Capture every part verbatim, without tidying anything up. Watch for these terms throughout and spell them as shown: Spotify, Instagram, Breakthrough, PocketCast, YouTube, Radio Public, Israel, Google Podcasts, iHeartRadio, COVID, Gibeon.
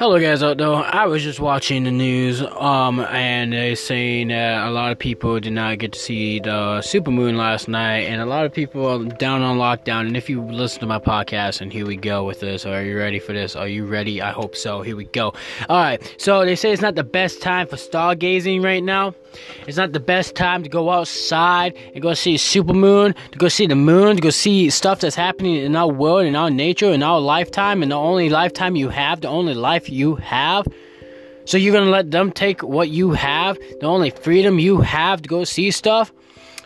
Hello guys out there. I was just watching the news, um, and they're saying that a lot of people did not get to see the supermoon last night, and a lot of people are down on lockdown. And if you listen to my podcast, and here we go with this. Are you ready for this? Are you ready? I hope so. Here we go. All right. So they say it's not the best time for stargazing right now. It's not the best time to go outside and go see a supermoon, to go see the moon, to go see stuff that's happening in our world, in our nature, in our lifetime, and the only lifetime you have, the only life you have. So you're gonna let them take what you have, the only freedom you have to go see stuff?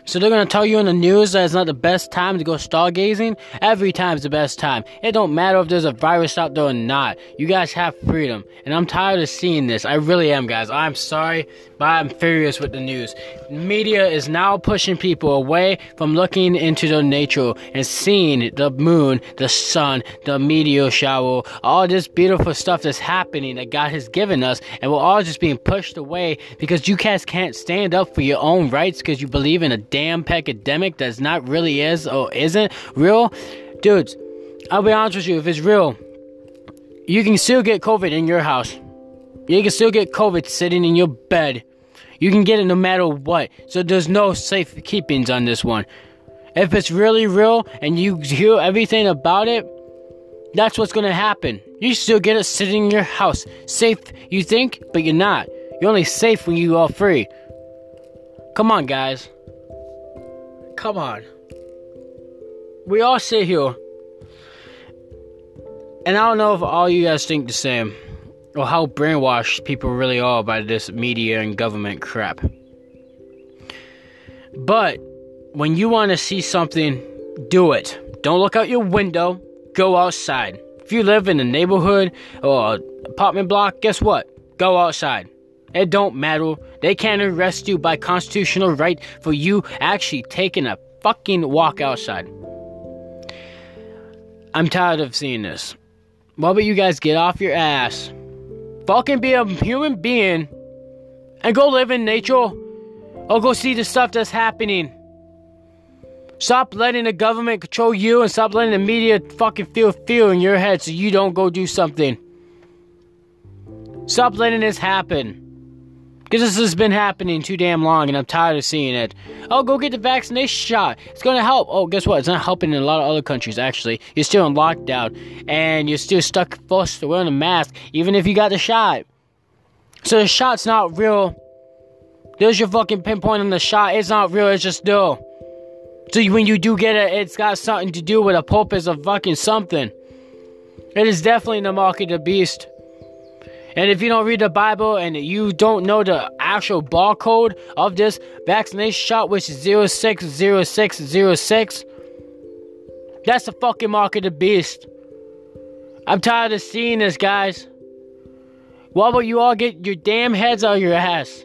So they're gonna tell you in the news that it's not the best time to go stargazing? Every time's the best time. It don't matter if there's a virus out there or not. You guys have freedom, and I'm tired of seeing this. I really am, guys. I'm sorry, but I'm furious with the news. Media is now pushing people away from looking into the nature and seeing the moon, the sun, the meteor shower, all this beautiful stuff that's happening that God has given us, and we're all just being pushed away because you guys can't stand up for your own rights because you believe in a damn pandemic that's not really is or isn't real. Dudes, I'll be honest with you, if it's real, you can still get COVID in your house. You can still get COVID sitting in your bed. You can get it no matter what. So there's no safe keepings on this one. If it's really real and you hear everything about it, that's what's going to happen. You still get it sitting in your house. Safe, you think, but you're not. You're only safe when you are free. Come on, guys. Come on. We all sit here, and I don't know if all you guys think the same, or how brainwashed people really are by this media and government crap. But when you want to see something, do it. Don't look out your window. Go outside. If you live in a neighborhood or apartment block, guess what? Go outside. It don't matter. They can't arrest you by constitutional right for you actually taking a fucking walk outside. I'm tired of seeing this. Why don't you guys get off your ass, fucking be a human being, and go live in nature, or go see the stuff that's happening. Stop letting the government control you, and stop letting the media fucking feel fear in your head so you don't go do something. Stop letting this happen. Because this has been happening too damn long, and I'm tired of seeing it. Oh, go get the vaccination shot. It's going to help. Oh, guess what? It's not helping in a lot of other countries, actually. You're still in lockdown, and you're still stuck forced to wearing a mask, even if you got the shot. So the shot's not real. There's your fucking pinpoint on the shot. It's not real. It's just no. So when you do get it, it's got something to do with a purpose of fucking something. It is definitely the mark of the beast. And if you don't read the Bible and you don't know the actual barcode of this vaccination shot, which is zero six zero six zero six, that's the fucking mark of the beast. I'm tired of seeing this, guys. Why will you all get your damn heads out of your ass?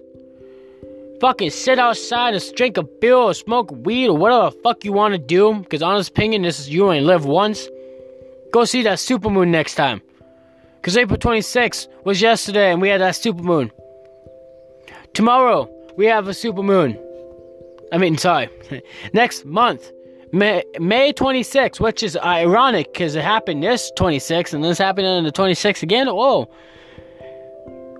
Fucking sit outside and drink a beer or smoke weed or whatever the fuck you want to do. Because honest opinion, this is you ain't live once. Go see that supermoon next time. Because April twenty-sixth was yesterday and we had that supermoon. Tomorrow, we have a supermoon. I mean, sorry. Next month, May twenty-sixth, which is ironic because it happened this twenty-sixth and this happened on the twenty-sixth again. Whoa.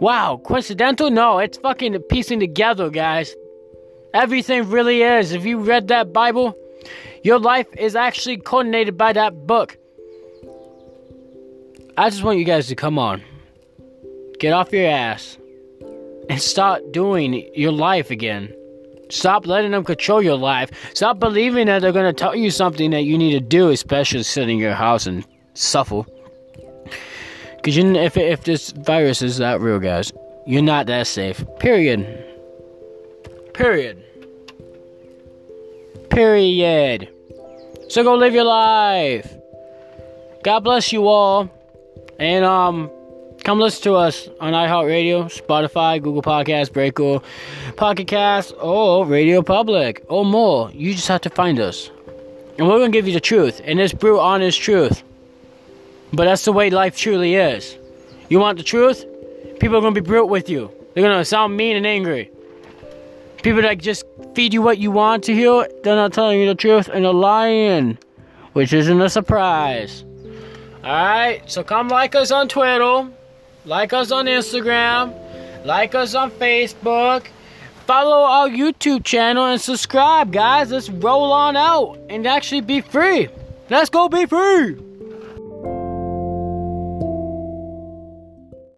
Wow. Coincidental? No, it's fucking piecing together, guys. Everything really is. If you read that Bible, your life is actually coordinated by that book. I just want you guys to come on, get off your ass, and start doing your life again. Stop letting them control your life. Stop believing that they're going to tell you something that you need to do, especially sitting in your house and suffer. Because if, if this virus is that real, guys, you're not that safe. Period. Period. Period. So go live your life. God bless you all. And um, come listen to us on iHeartRadio, Spotify, Google Podcasts, Breakthrough, PocketCast, or Radio Public, or more. You just have to find us. And we're going to give you the truth. And it's brute, honest truth. But that's the way life truly is. You want the truth? People are going to be brute with you. They're going to sound mean and angry. People that just feed you what you want to hear, they're not telling you the truth, and they're lying. Which isn't a surprise. Alright, so come like us on Twitter. Like us on Instagram. Like us on Facebook. Follow our YouTube channel and subscribe, guys. Let's roll on out and actually be free. Let's go be free.